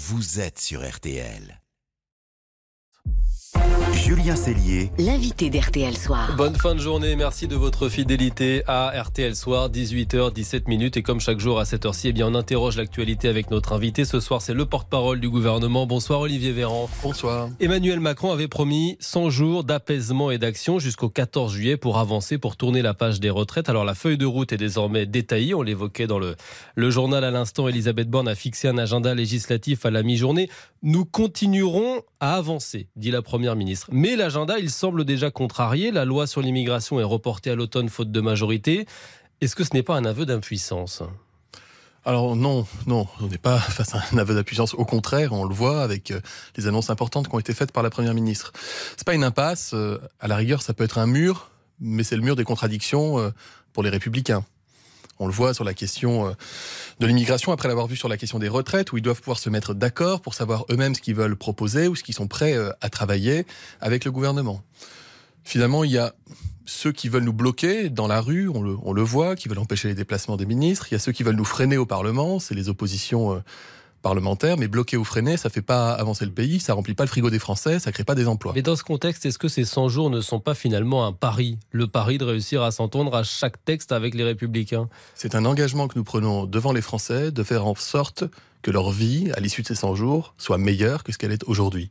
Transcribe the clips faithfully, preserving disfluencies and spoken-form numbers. Vous êtes sur R T L. Julien Sellier, l'invité d'R T L Soir. Bonne fin de journée, merci de votre fidélité à R T L Soir, dix-huit heures dix-sept minutes. Et comme chaque jour à cette heure-ci, eh bien, on interroge l'actualité avec notre invité. Ce soir, c'est le porte-parole du gouvernement. Bonsoir Olivier Véran. Bonsoir. Emmanuel Macron avait promis cent jours d'apaisement et d'action jusqu'au quatorze juillet pour avancer, pour tourner la page des retraites. Alors la feuille de route est désormais détaillée. On l'évoquait dans le, le journal à l'instant. Elisabeth Borne a fixé un agenda législatif à la mi-journée. Nous continuerons à avancer, dit la Première ministre. Mais l'agenda, il semble déjà contrarié. La loi sur l'immigration est reportée à l'automne, faute de majorité. Est-ce que ce n'est pas un aveu d'impuissance ? Alors non, non, on n'est pas face à un aveu d'impuissance. Au contraire, on le voit avec les annonces importantes qui ont été faites par la Première ministre. C'est pas une impasse. À la rigueur, ça peut être un mur, mais c'est le mur des contradictions pour les Républicains. On le voit sur la question de l'immigration, après l'avoir vu sur la question des retraites, où ils doivent pouvoir se mettre d'accord pour savoir eux-mêmes ce qu'ils veulent proposer ou ce qu'ils sont prêts à travailler avec le gouvernement. Finalement, il y a ceux qui veulent nous bloquer dans la rue, on le, on le voit, qui veulent empêcher les déplacements des ministres. Il y a ceux qui veulent nous freiner au Parlement, c'est les oppositions parlementaires. Mais bloquer ou freiner, ça ne fait pas avancer le pays, ça ne remplit pas le frigo des Français, ça ne crée pas des emplois. Mais dans ce contexte, est-ce que ces cent jours ne sont pas finalement un pari ? Le pari de réussir à s'entendre à chaque texte avec les Républicains ? C'est un engagement que nous prenons devant les Français, de faire en sorte que leur vie, à l'issue de ces cent jours, soit meilleure que ce qu'elle est aujourd'hui,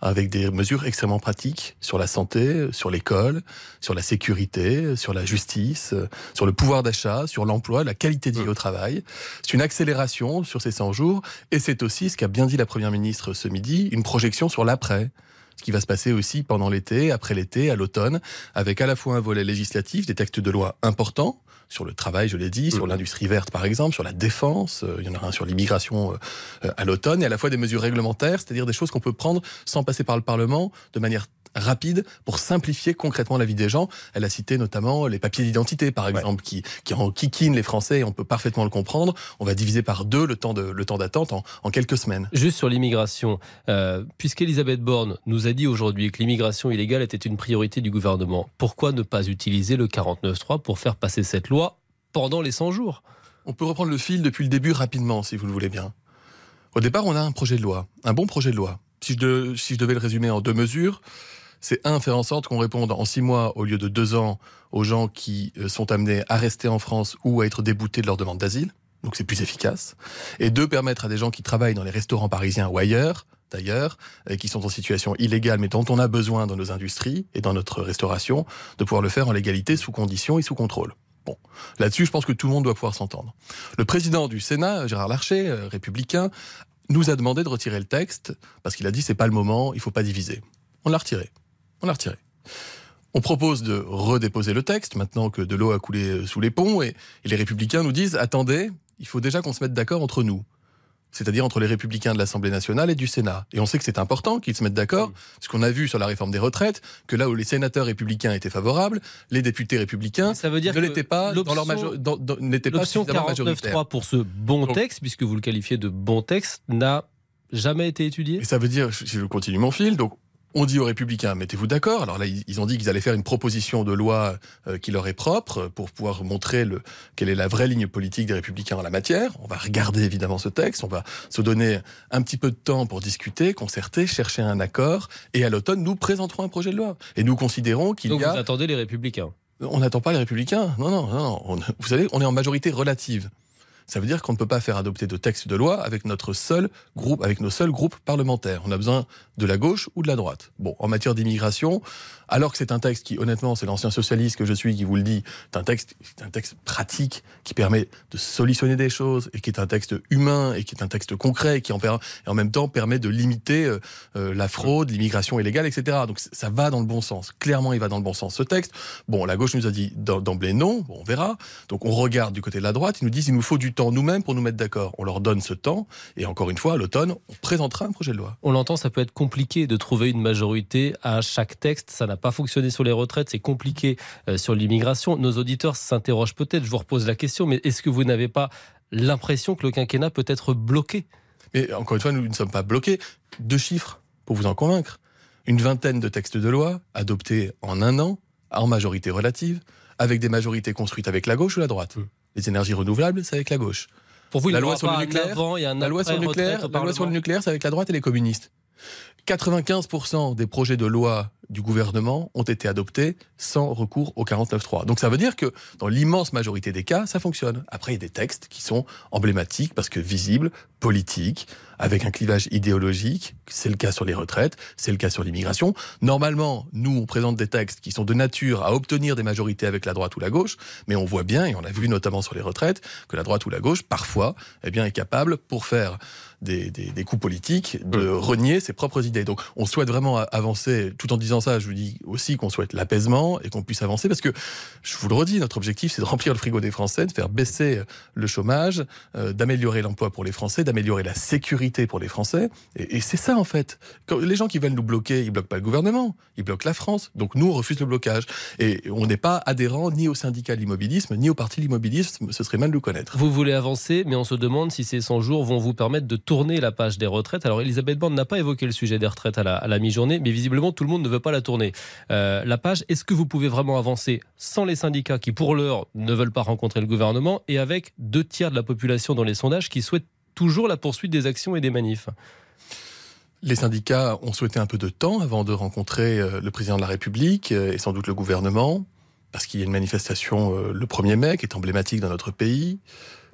avec des mesures extrêmement pratiques sur la santé, sur l'école, sur la sécurité, sur la justice, sur le pouvoir d'achat, sur l'emploi, la qualité de vie au travail. C'est une accélération sur ces cent jours, et c'est aussi, ce qu'a bien dit la Première ministre ce midi, une projection sur l'après. Ce qui va se passer aussi pendant l'été, après l'été, à l'automne, avec à la fois un volet législatif, des textes de loi importants, sur le travail, je l'ai dit, sur l'industrie verte par exemple, sur la défense, euh, il y en aura un sur l'immigration euh, à l'automne, et à la fois des mesures réglementaires, c'est-à-dire des choses qu'on peut prendre sans passer par le Parlement, de manière rapide, pour simplifier concrètement la vie des gens. Elle a cité notamment les papiers d'identité par exemple, ouais. qui, qui en enquiquinent les Français, et on peut parfaitement le comprendre. On va diviser par deux le temps, de, le temps d'attente en, en quelques semaines. Juste sur l'immigration, euh, puisqu'Elisabeth Borne nous a dit aujourd'hui que l'immigration illégale était une priorité du gouvernement, pourquoi ne pas utiliser le quarante-neuf trois pour faire passer cette loi pendant les cent jours? On peut reprendre le fil depuis le début rapidement, si vous le voulez bien. Au départ, on a un projet de loi, un bon projet de loi. Si je, de, si je devais le résumer en deux mesures, c'est un, faire en sorte qu'on réponde en six mois au lieu de deux ans aux gens qui sont amenés à rester en France ou à être déboutés de leur demande d'asile, donc c'est plus efficace. Et deux, permettre à des gens qui travaillent dans les restaurants parisiens ou ailleurs, d'ailleurs, et qui sont en situation illégale, mais dont on a besoin dans nos industries et dans notre restauration, de pouvoir le faire en légalité, sous conditions et sous contrôle. Bon, là-dessus, je pense que tout le monde doit pouvoir s'entendre. Le président du Sénat, Gérard Larcher, euh, républicain, nous a demandé de retirer le texte parce qu'il a dit « c'est pas le moment, il faut pas diviser ». On l'a retiré. On l'a retiré. On propose de redéposer le texte, maintenant que de l'eau a coulé sous les ponts, et, et les républicains nous disent « attendez, il faut déjà qu'on se mette d'accord entre nous ». C'est-à-dire entre les Républicains de l'Assemblée nationale et du Sénat. Et on sait que c'est important qu'ils se mettent d'accord, parce qu'on a vu sur la réforme des retraites, que là où les sénateurs républicains étaient favorables, les députés républicains ça veut dire ne l'étaient pas dans leur major... dans, dans, n'étaient pas suffisamment majoritaires. L'option quarante-neuf trois pour ce bon texte, puisque vous le qualifiez de bon texte, n'a jamais été étudiée. Et ça veut dire, si je continue mon fil, donc on dit aux Républicains, mettez-vous d'accord. Alors là, ils ont dit qu'ils allaient faire une proposition de loi qui leur est propre pour pouvoir montrer le, quelle est la vraie ligne politique des Républicains en la matière. On va regarder évidemment ce texte, on va se donner un petit peu de temps pour discuter, concerter, chercher un accord. Et à l'automne, nous présenterons un projet de loi. Et nous considérons qu'il Donc y a... Donc vous attendez les Républicains ? On n'attend pas les Républicains. Non, non, non. On, vous savez, on est en majorité relative. Ça veut dire qu'on ne peut pas faire adopter de texte de loi avec notre seul groupe, avec nos seuls groupes parlementaires. On a besoin de la gauche ou de la droite. Bon, en matière d'immigration, alors que c'est un texte qui, honnêtement, c'est l'ancien socialiste que je suis qui vous le dit, c'est un texte, c'est un texte pratique qui permet de solutionner des choses et qui est un texte humain et qui est un texte concret qui en, et en même temps permet de limiter euh, la fraude, l'immigration illégale, et cetera. Donc ça va dans le bon sens. Clairement, il va dans le bon sens, ce texte. Bon, la gauche nous a dit d'emblée non, bon, on verra. Donc on regarde du côté de la droite, ils nous disent il nous faut du temps nous-mêmes pour nous mettre d'accord. On leur donne ce temps et encore une fois, à l'automne, on présentera un projet de loi. On l'entend, ça peut être compliqué de trouver une majorité à chaque texte. Ça n'a pas fonctionné sur les retraites, c'est compliqué euh, sur l'immigration. Nos auditeurs s'interrogent peut-être, je vous repose la question, mais est-ce que vous n'avez pas l'impression que le quinquennat peut être bloqué ? Mais encore une fois, nous ne sommes pas bloqués. Deux chiffres pour vous en convaincre. Une vingtaine de textes de loi adoptés en un an, en majorité relative, avec des majorités construites avec la gauche ou la droite. Mmh. Les énergies renouvelables, c'est avec la gauche. Pour vous, il la, loi sur le nucléaire, avant et un la loi sur le nucléaire, la loi sur le nucléaire, c'est avec la droite et les communistes. quatre-vingt-quinze pour cent des projets de loi du gouvernement ont été adoptés sans recours au quarante-neuf trois. Donc ça veut dire que dans l'immense majorité des cas, ça fonctionne. Après, il y a des textes qui sont emblématiques parce que visibles, politiques, avec un clivage idéologique. C'est le cas sur les retraites, c'est le cas sur l'immigration. Normalement, nous, on présente des textes qui sont de nature à obtenir des majorités avec la droite ou la gauche, mais on voit bien, et on a vu notamment sur les retraites, que la droite ou la gauche, parfois, eh bien, est capable, pour faire des, des, des coups politiques, de renier ses propres idées. Donc on souhaite vraiment avancer, tout en disant ça, je vous dis aussi qu'on souhaite l'apaisement et qu'on puisse avancer, parce que, je vous le redis, notre objectif, c'est de remplir le frigo des Français, de faire baisser le chômage, euh, d'améliorer l'emploi pour les Français, d'améliorer la sécurité pour les Français, et, et c'est ça en fait. Quand les gens qui veulent nous bloquer, ils bloquent pas le gouvernement, ils bloquent la France, donc nous on refuse le blocage, et on n'est pas adhérent ni au syndicat de l'immobilisme, ni au parti de l'immobilisme, ce serait mal de le connaître. Vous voulez avancer, mais on se demande si ces cent jours vont vous permettre de tourner la page des retraites. Alors Elisabeth Borne n'a pas évoqué le sujet des retraites à la, à la mi-journée, mais visiblement tout le monde ne veut pas la tourner. Euh, la page, est-ce que vous pouvez vraiment avancer sans les syndicats qui, pour l'heure, ne veulent pas rencontrer le gouvernement et avec deux tiers de la population dans les sondages qui souhaitent toujours la poursuite des actions et des manifs ? Les syndicats ont souhaité un peu de temps avant de rencontrer le président de la République et sans doute le gouvernement, parce qu'il y a une manifestation le premier mai qui est emblématique dans notre pays,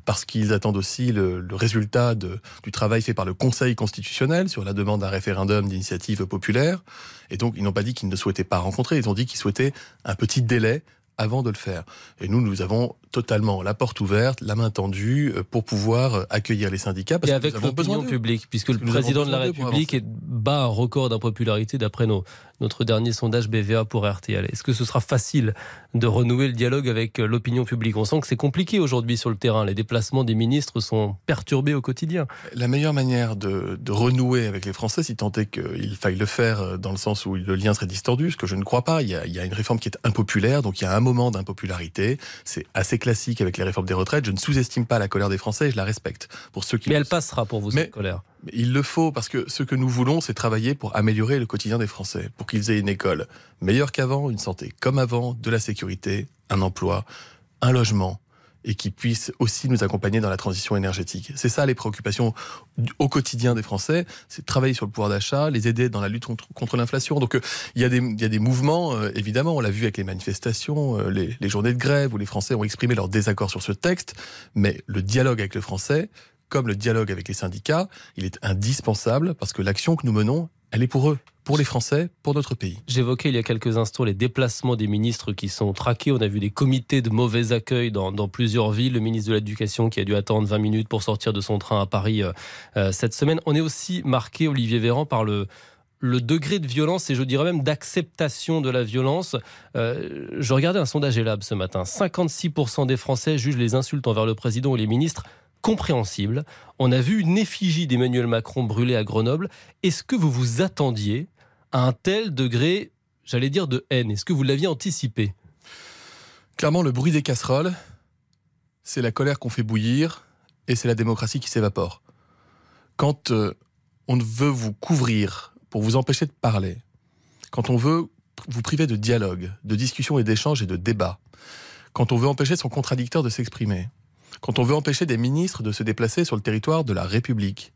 parce qu'ils attendent aussi le, le résultat de, du travail fait par le Conseil constitutionnel sur la demande d'un référendum d'initiative populaire. Et donc, ils n'ont pas dit qu'ils ne souhaitaient pas rencontrer, ils ont dit qu'ils souhaitaient un petit délai avant de le faire. Et nous, nous avons totalement la porte ouverte, la main tendue, pour pouvoir accueillir les syndicats. Parce et avec l'opinion publique, puisque parce le président de la République bat un record d'impopularité d'après nos, notre dernier sondage B V A pour R T L. Est-ce que ce sera facile de renouer le dialogue avec l'opinion publique ? On sent que c'est compliqué aujourd'hui sur le terrain. Les déplacements des ministres sont perturbés au quotidien. La meilleure manière de, de renouer avec les Français, si tant est qu'il faille le faire dans le sens où le lien serait distordu, ce que je ne crois pas, il y a, il y a une réforme qui est impopulaire, donc il y a un moment d'impopularité. C'est assez classique avec les réformes des retraites. Je ne sous-estime pas la colère des Français et je la respecte. Pour ceux qui mais elle passera pour vous, mais cette colère. Il le faut, parce que ce que nous voulons, c'est travailler pour améliorer le quotidien des Français, pour qu'ils aient une école meilleure qu'avant, une santé comme avant, de la sécurité, un emploi, un logement, et qui puisse aussi nous accompagner dans la transition énergétique. C'est ça les préoccupations au quotidien des Français, c'est travailler sur le pouvoir d'achat, les aider dans la lutte contre, contre l'inflation. Donc euh, il y a des, il y a des mouvements, euh, évidemment, on l'a vu avec les manifestations, euh, les, les journées de grève où les Français ont exprimé leur désaccord sur ce texte, mais le dialogue avec le Français, comme le dialogue avec les syndicats, il est indispensable parce que l'action que nous menons, elle est pour eux, pour les Français, pour notre pays. J'évoquais il y a quelques instants les déplacements des ministres qui sont traqués. On a vu des comités de mauvais accueil dans, dans plusieurs villes. Le ministre de l'Éducation qui a dû attendre vingt minutes pour sortir de son train à Paris euh, cette semaine. On est aussi marqué, Olivier Véran, par le, le degré de violence et je dirais même d'acceptation de la violence. Euh, je regardais un sondage Elabe ce matin. cinquante-six pour cent des Français jugent les insultes envers le président ou les ministres compréhensibles. On a vu une effigie d'Emmanuel Macron brûlée à Grenoble. Est-ce que vous vous attendiez à un tel degré, j'allais dire, de haine ? Est-ce que vous l'aviez anticipé ? Clairement, le bruit des casseroles, c'est la colère qu'on fait bouillir et c'est la démocratie qui s'évapore. Quand euh, on veut vous couvrir pour vous empêcher de parler, quand on veut vous priver de dialogue, de discussion et d'échange et de débat, quand on veut empêcher son contradicteur de s'exprimer, quand on veut empêcher des ministres de se déplacer sur le territoire de la République,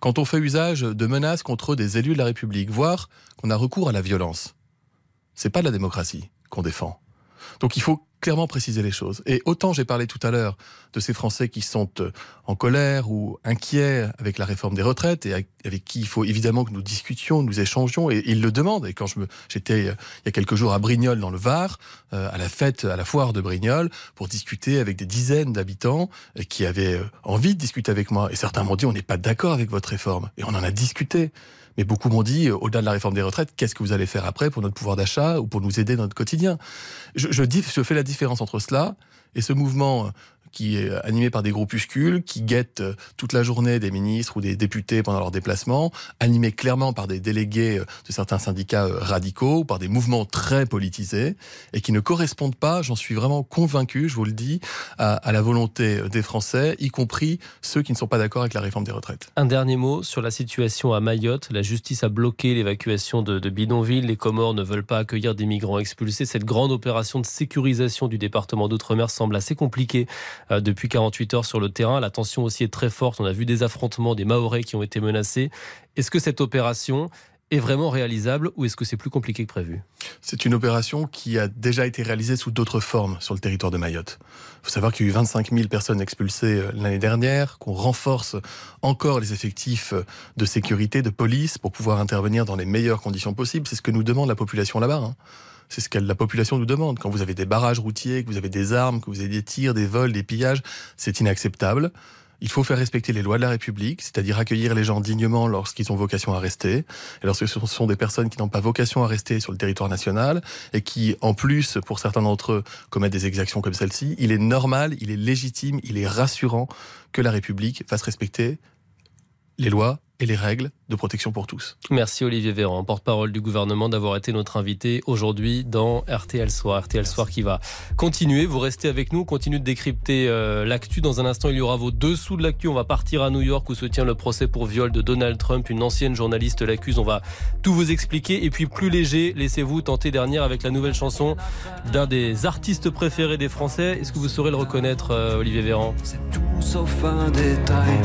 quand on fait usage de menaces contre des élus de la République, voire qu'on a recours à la violence, c'est pas de la démocratie qu'on défend. Donc il faut clairement préciser les choses. Et autant j'ai parlé tout à l'heure de ces Français qui sont en colère ou inquiets avec la réforme des retraites et avec qui il faut évidemment que nous discutions, nous échangions, et ils le demandent. Et quand je me, j'étais il y a quelques jours à Brignoles dans le Var, à la fête, à la foire de Brignoles, pour discuter avec des dizaines d'habitants qui avaient envie de discuter avec moi. Et certains m'ont dit, on n'est pas d'accord avec votre réforme. Et on en a discuté. Mais beaucoup m'ont dit, au-delà de la réforme des retraites, qu'est-ce que vous allez faire après pour notre pouvoir d'achat ou pour nous aider dans notre quotidien ? je, je, dis, je fais la différence entre cela et ce mouvement qui est animé par des groupuscules, qui guettent toute la journée des ministres ou des députés pendant leurs déplacements, animé clairement par des délégués de certains syndicats radicaux, par des mouvements très politisés, et qui ne correspondent pas, j'en suis vraiment convaincu, je vous le dis, à, à la volonté des Français, y compris ceux qui ne sont pas d'accord avec la réforme des retraites. Un dernier mot sur la situation à Mayotte. La justice a bloqué l'évacuation de, de bidonvilles. Les Comores ne veulent pas accueillir des migrants expulsés. Cette grande opération de sécurisation du département d'Outre-mer semble assez compliquée euh, depuis quarante-huit heures sur le terrain. La tension aussi est très forte. On a vu des affrontements, des Mahorais qui ont été menacés. Est-ce que cette opération est vraiment réalisable ou est-ce que c'est plus compliqué que prévu ? C'est une opération qui a déjà été réalisée sous d'autres formes sur le territoire de Mayotte. Il faut savoir qu'il y a eu vingt-cinq mille personnes expulsées l'année dernière, qu'on renforce encore les effectifs de sécurité, de police, pour pouvoir intervenir dans les meilleures conditions possibles. C'est ce que nous demande la population là-bas, hein. C'est ce que la population nous demande. Quand vous avez des barrages routiers, que vous avez des armes, que vous avez des tirs, des vols, des pillages, c'est inacceptable. Il faut faire respecter les lois de la République, c'est-à-dire accueillir les gens dignement lorsqu'ils ont vocation à rester, et lorsque ce sont des personnes qui n'ont pas vocation à rester sur le territoire national, et qui, en plus, pour certains d'entre eux, commettent des exactions comme celle-ci, il est normal, il est légitime, il est rassurant que la République fasse respecter les lois et les règles de protection pour tous. Merci Olivier Véran, porte-parole du gouvernement, d'avoir été notre invité aujourd'hui dans R T L Soir. R T L Soir qui va continuer. Vous restez avec nous, continuez de décrypter euh, l'actu. Dans un instant, il y aura vos dessous de l'actu. On va partir à New York où se tient le procès pour viol de Donald Trump. Une ancienne journaliste l'accuse. On va tout vous expliquer. Et puis plus léger, laissez-vous tenter dernière avec la nouvelle chanson d'un des artistes préférés des Français. Est-ce que vous saurez le reconnaître, euh, Olivier Véran ? C'est tout sauf un détail.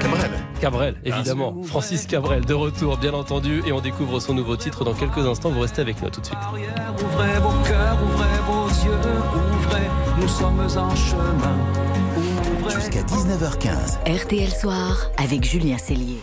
Cabrel. Cabrel, évidemment. Francis Cabrel, de retour, bien entendu. Et on découvre son nouveau titre dans quelques instants. Vous restez avec nous, à tout de suite. Ouvrez vos cœurs, ouvrez vos yeux, ouvrez, nous sommes en chemin. Jusqu'à dix-neuf heures quinze, R T L Soir, avec Julien Sellier.